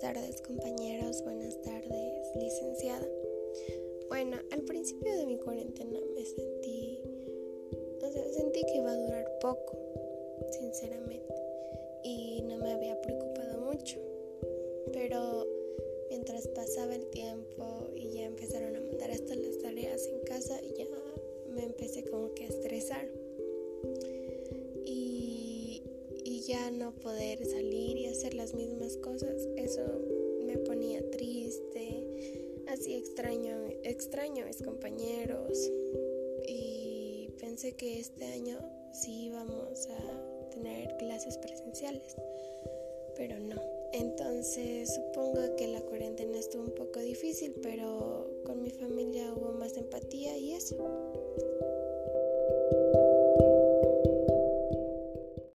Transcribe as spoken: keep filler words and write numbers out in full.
Buenas tardes compañeros, buenas tardes licenciada. Bueno, al principio de mi cuarentena me sentí, o sea, sentí que iba a durar poco, sinceramente, y no me había preocupado mucho, pero mientras pasaba el tiempo y ya empezaron a mandar hasta las tareas en casa, ya me empecé como que a estresar y, y ya no poder salir y hacer las mismas cosas, eso me ponía triste, así extraño, extraño a mis compañeros, y pensé que este año sí íbamos a tener clases presenciales, pero no. Entonces supongo que la cuarentena estuvo un poco difícil, pero con mi familia hubo más empatía y eso.